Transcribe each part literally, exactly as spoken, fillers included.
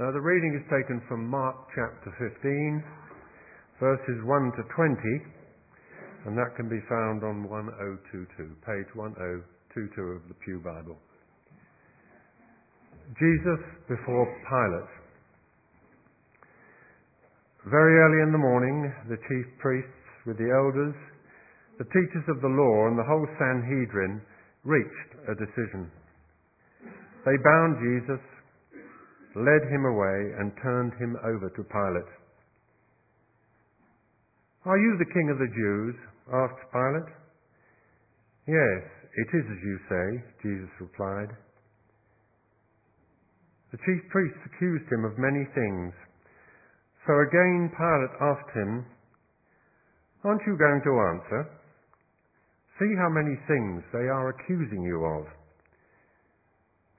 Uh, the reading is taken from Mark chapter fifteen, verses one to twenty, and that can be found on ten twenty-two, page ten twenty-two of the Pew Bible. Jesus before Pilate. Very early in the morning, the chief priests with the elders, the teachers of the law, and the whole Sanhedrin reached a decision. They bound Jesus, led him away, and turned him over to Pilate. "Are you the king of the Jews?" asked Pilate. "Yes, it is as you say," Jesus replied. The chief priests accused him of many things. So again Pilate asked him, "Aren't you going to answer? See how many things they are accusing you of."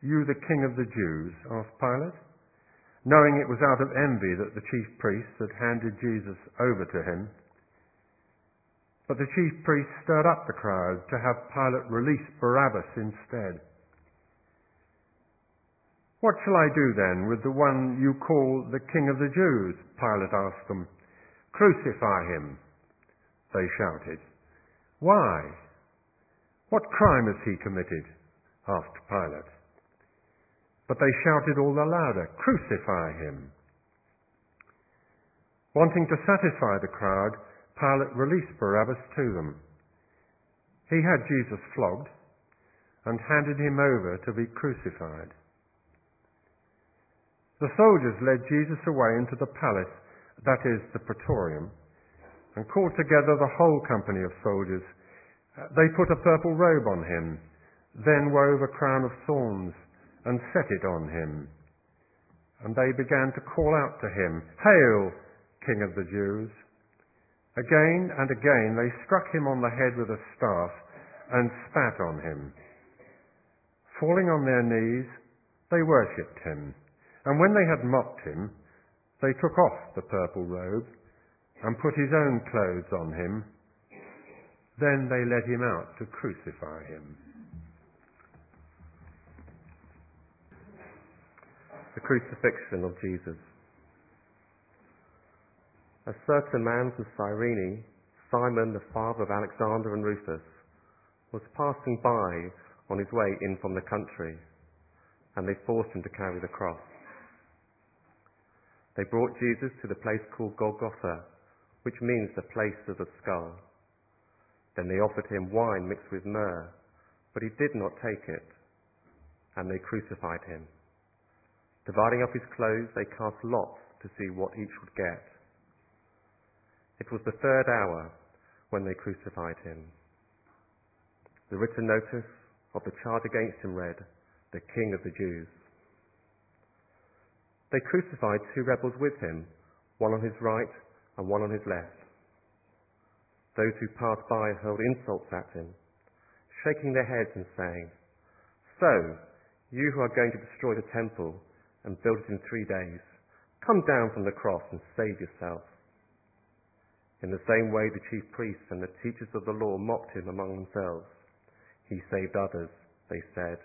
you the king of the Jews?" asked Pilate, knowing it was out of envy that the chief priests had handed Jesus over to him. But the chief priests stirred up the crowd to have Pilate release Barabbas instead. "What shall I do then with the one you call the king of the Jews?" Pilate asked them. "Crucify him," they shouted. "Why? What crime has he committed?" asked Pilate. But they shouted all the louder, "Crucify him!" Wanting to satisfy the crowd, Pilate released Barabbas to them. He had Jesus flogged and handed him over to be crucified. The soldiers led Jesus away into the palace, that is, the praetorium, and called together the whole company of soldiers. They put a purple robe on him, then wove a crown of thorns and set it on him. And they began to call out to him, "Hail, King of the Jews!" Again and again they struck him on the head with a staff and spat on him. Falling on their knees, they worshipped him. And when they had mocked him, they took off the purple robe and put his own clothes on him. Then they led him out to crucify him. The crucifixion of Jesus. A certain man from Cyrene, Simon the father of Alexander and Rufus, was passing by on his way in from the country, and they forced him to carry the cross. They brought Jesus to the place called Golgotha, which means the place of the skull. Then they offered him wine mixed with myrrh, but he did not take it, and they crucified him. Dividing up his clothes, they cast lots to see what each would get. It was the third hour when they crucified him. The written notice of the charge against him read, "The King of the Jews." They crucified two rebels with him, one on his right and one on his left. Those who passed by hurled insults at him, shaking their heads and saying, "So, you who are going to destroy the temple and build it in three days. Come down from the cross and save yourself." In the same way, the chief priests and the teachers of the law mocked him among themselves. "He saved others," they said,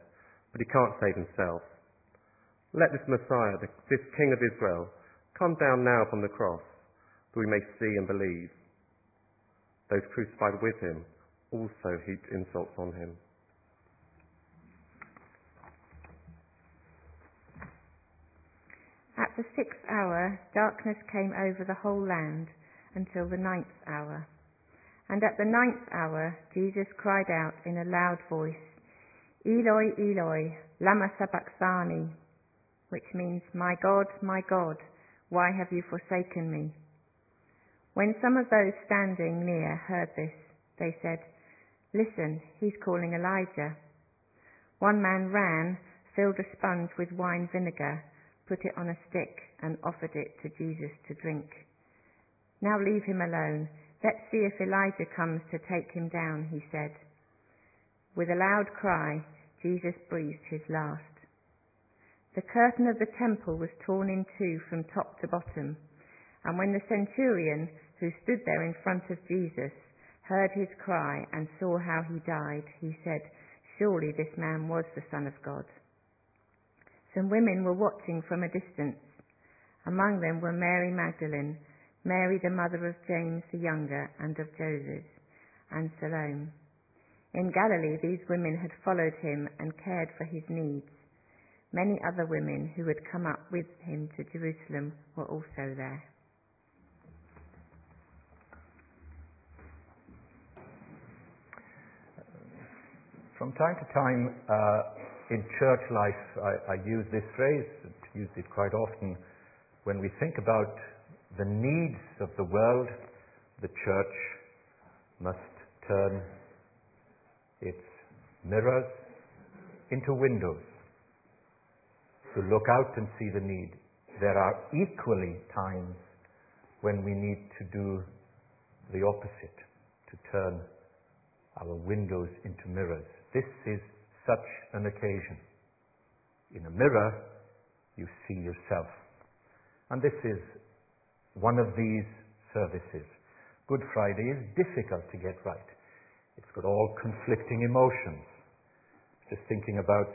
"but he can't save himself. Let this Messiah, this King of Israel, come down now from the cross, that we may see and believe." Those crucified with him also heaped insults on him. At the sixth hour, darkness came over the whole land until the ninth hour. And at the ninth hour, Jesus cried out in a loud voice, "Eloi, Eloi, Lama Sabachthani," which means, "My God, my God, why have you forsaken me?" When some of those standing near heard this, they said, "Listen, he's calling Elijah." One man ran, filled a sponge with wine vinegar, put it on a stick, and offered it to Jesus to drink. "Now leave him alone. Let's see if Elijah comes to take him down," he said. With a loud cry, Jesus breathed his last. The curtain of the temple was torn in two from top to bottom, and when the centurion, who stood there in front of Jesus, heard his cry and saw how he died, he said, "Surely this man was the Son of God." Some women were watching from a distance. Among them were Mary Magdalene, Mary the mother of James the younger and of Joseph, and Salome. In Galilee these women had followed him and cared for his needs. Many other women who had come up with him to Jerusalem were also there. From time to time uh, in church life, I, I use this phrase, I've used it quite often, when we think about the needs of the world, the church must turn its mirrors into windows to look out and see the need. There are equally times when we need to do the opposite, to turn our windows into mirrors. This is such an occasion. In a mirror, you see yourself. And this is one of these services. Good Friday is difficult to get right. It's got all conflicting emotions. Just thinking about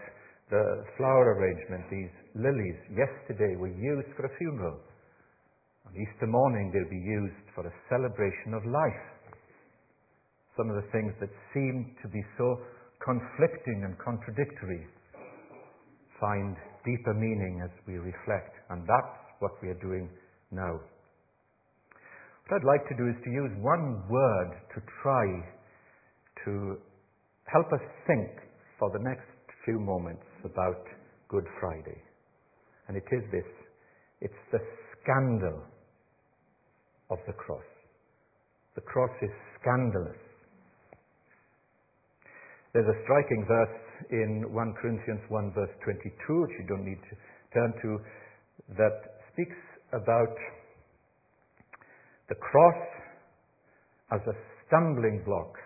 the flower arrangement, these lilies yesterday were used for a funeral. On Easter morning they'll be used for a celebration of life. Some of the things that seem to be so conflicting and contradictory find deeper meaning as we reflect, and that's what we are doing now. What I'd like to do is to use one word to try to help us think for the next few moments about Good Friday. And it is this. It's the scandal of the cross. The cross is scandalous. There's a striking verse in First Corinthians one verse twenty-two, which you don't need to turn to, that speaks about the cross as a stumbling block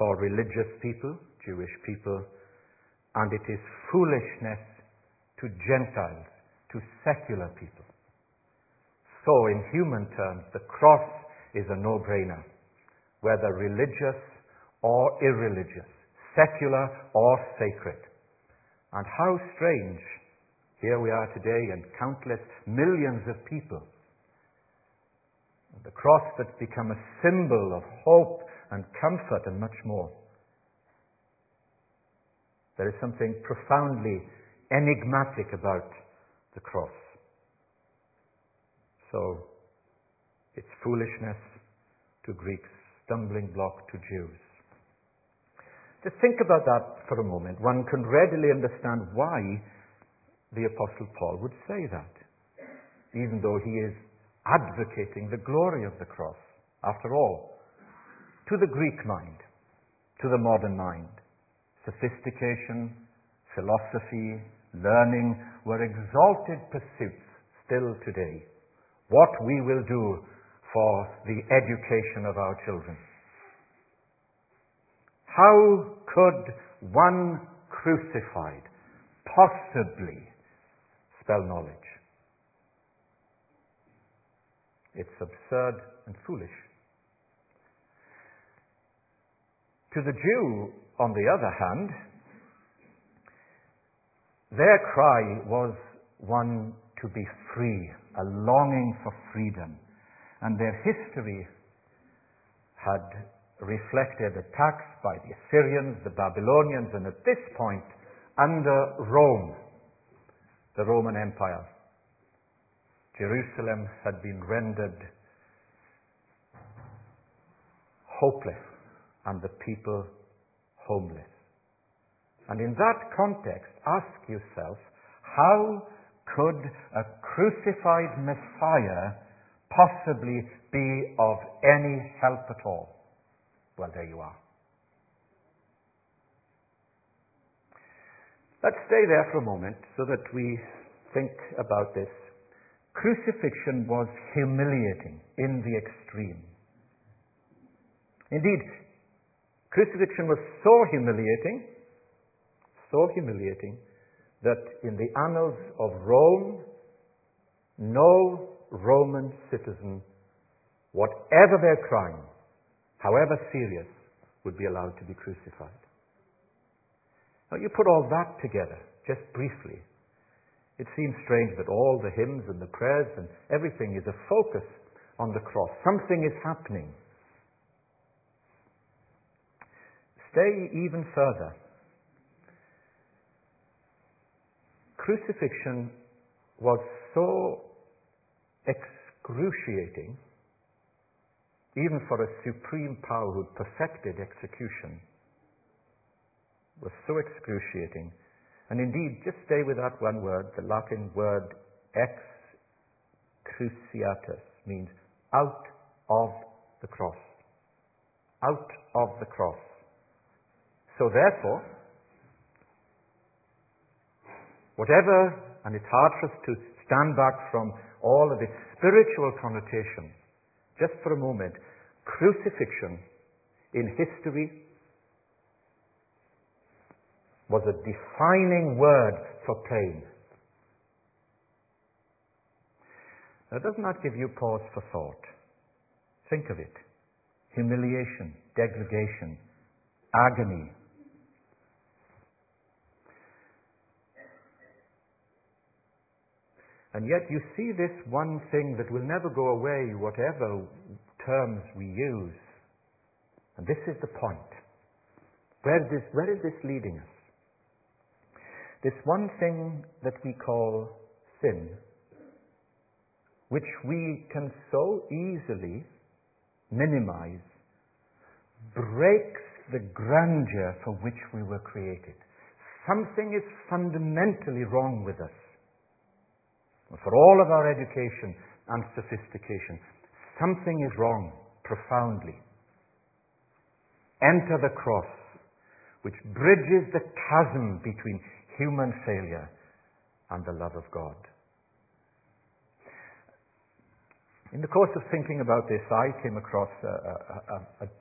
for religious people, Jewish people, and it is foolishness to Gentiles, to secular people. So, in human terms, the cross is a no-brainer, whether religious or irreligious, secular or sacred. And how strange, here we are today and countless millions of people. The cross that's become a symbol of hope and comfort and much more. There is something profoundly enigmatic about the cross. So, it's foolishness to Greeks, stumbling block to Jews. Just think about that for a moment. One can readily understand why the Apostle Paul would say that, even though he is advocating the glory of the cross, after all, to the Greek mind, to the modern mind. Sophistication, philosophy, learning were exalted pursuits still today. What we will do for the education of our children. How could one crucified possibly spell knowledge? It's absurd and foolish. To the Jew, on the other hand, their cry was one to be free, a longing for freedom. And their history had reflected attacks by the Assyrians, the Babylonians, and at this point, under Rome, the Roman Empire. Jerusalem had been rendered hopeless and the people homeless. And in that context, ask yourself, how could a crucified Messiah possibly be of any help at all? Well, there you are. Let's stay there for a moment so that we think about this. Crucifixion was humiliating in the extreme. Indeed, crucifixion was so humiliating, so humiliating, that in the annals of Rome, no Roman citizen, whatever their crime, however serious, would be allowed to be crucified. Now you put all that together, just briefly. It seems strange that all the hymns and the prayers and everything is a focus on the cross. Something is happening. Stay even further. Crucifixion was so excruciating, even for a supreme power who perfected execution, was so excruciating. And indeed, just stay with that one word, the Latin word excruciatus means out of the cross. Out of the cross. So therefore, whatever, and it's hard for us to stand back from all of its spiritual connotations, just for a moment, crucifixion in history was a defining word for pain. Now, doesn't that give you pause for thought? Think of it. Humiliation, degradation, agony. And yet you see this one thing that will never go away, whatever terms we use. And this is the point. Where is this, where is this leading us? This one thing that we call sin, which we can so easily minimize, breaks the grandeur for which we were created. Something is fundamentally wrong with us. For all of our education and sophistication, something is wrong profoundly. Enter the cross, which bridges the chasm between human failure and the love of God. In the course of thinking about this, I came across a, a, a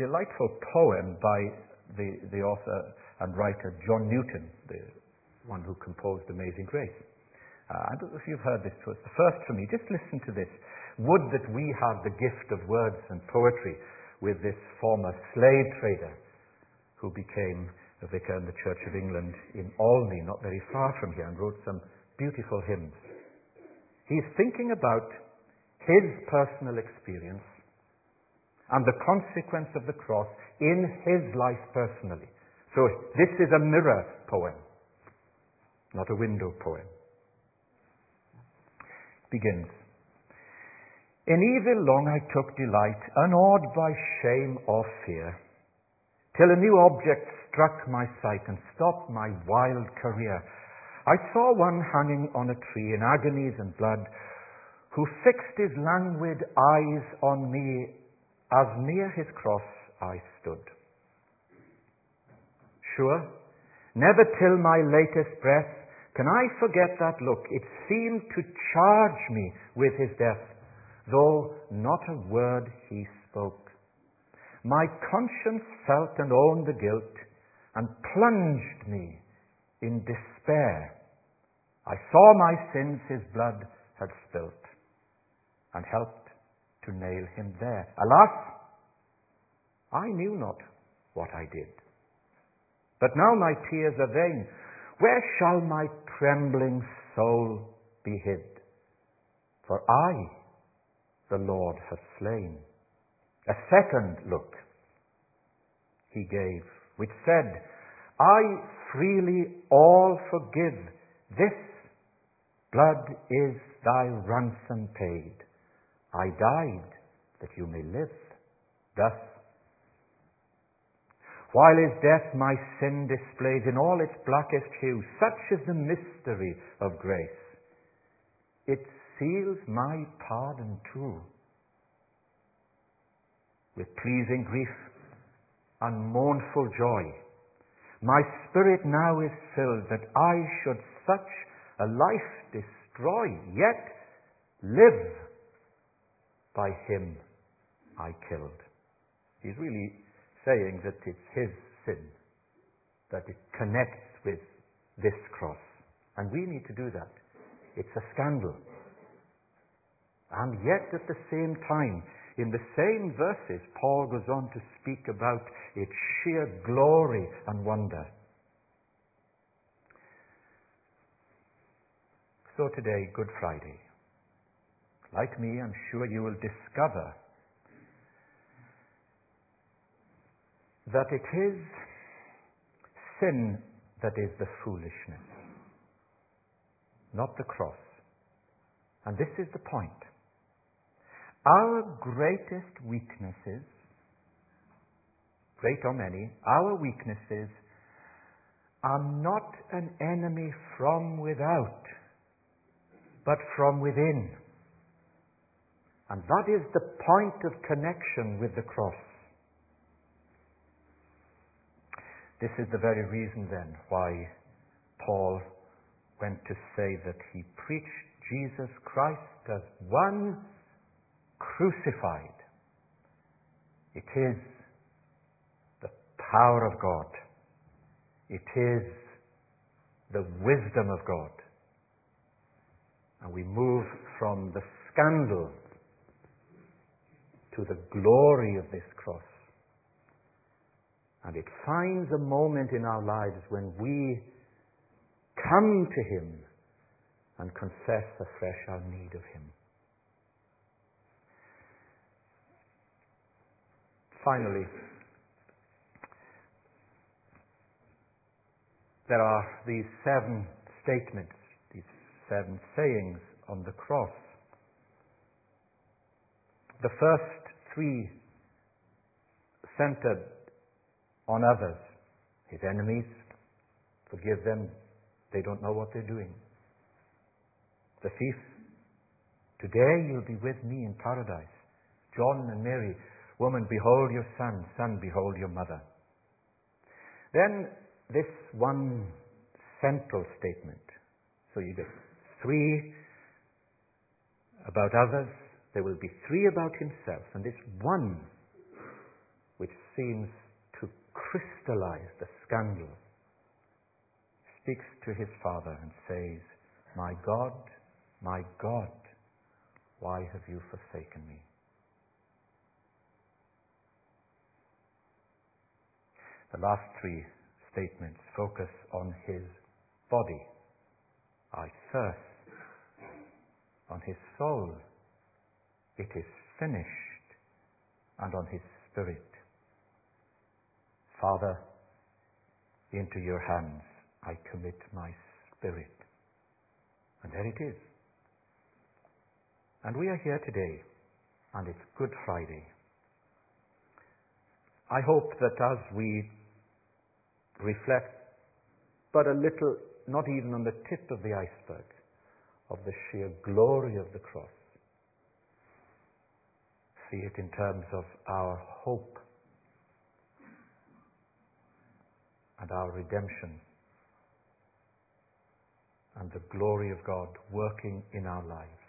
delightful poem by the, the author and writer John Newton, the one who composed Amazing Grace. Uh, I don't know if you've heard this, it was the first for me. Just listen to this. Would that we had the gift of words and poetry with this former slave trader who became a vicar in the Church of England in Alney, not very far from here, and wrote some beautiful hymns. He's thinking about his personal experience and the consequence of the cross in his life personally. So this is a mirror poem, not a window poem. It begins, in evil long I took delight, unawed by shame or fear, till a new object struck my sight and stopped my wild career. I saw one hanging on a tree in agonies and blood, who fixed his languid eyes on me as near his cross I stood. Sure, never till my latest breath can I forget that look. It seemed to charge me with his death, though not a word he spoke. My conscience felt and owned the guilt, and plunged me in despair. I saw my sins his blood had spilt, and helped to nail him there. Alas, I knew not what I did. But now my tears are vain. Where shall my trembling soul be hid? For I the Lord has slain. A second look he gave, which said, I freely all forgive. This blood is thy ransom paid. I died that you may live. Thus, while his death my sin displays in all its blackest hue, such is the mystery of grace. It seals my pardon too. With pleasing grief and mournful joy, my spirit now is filled that I should such a life destroyed, yet live by him I killed. He's really saying that it's his sin that it connects with this cross. And we need to do that. It's a scandal. And yet at the same time, in the same verses, Paul goes on to speak about its sheer glory and wonder. So today, Good Friday, like me, I'm sure you will discover that it is sin that is the foolishness, not the cross. And this is the point. Our greatest weaknesses, great or many, our weaknesses are not an enemy from without, but from within. And that is the point of connection with the cross. This is the very reason then why Paul went to say that he preached Jesus Christ as one crucified. It is the power of God. It is the wisdom of God. And we move from the scandal to the glory of this cross. And it finds a moment in our lives when we come to him and confess afresh our need of him. Finally, there are these seven statements, these seven sayings on the cross. The first three centered on others, his enemies, forgive them, they don't know what they're doing. The thief, today you'll be with me in paradise. John and Mary, woman, behold your son, son, behold your mother. Then this one central statement. So you get three about others, there will be three about himself, and this one which seems to crystallize the scandal speaks to his father and says, my God, my God, why have you forsaken me? The last three statements focus on his body. I thirst. On his soul, it is finished. And on his spirit, Father, into your hands I commit my spirit. And there it is. And we are here today, and it's Good Friday. I hope that as we reflect, but a little, not even on the tip of the iceberg, of the sheer glory of the cross, see it in terms of our hope and our redemption and the glory of God working in our lives.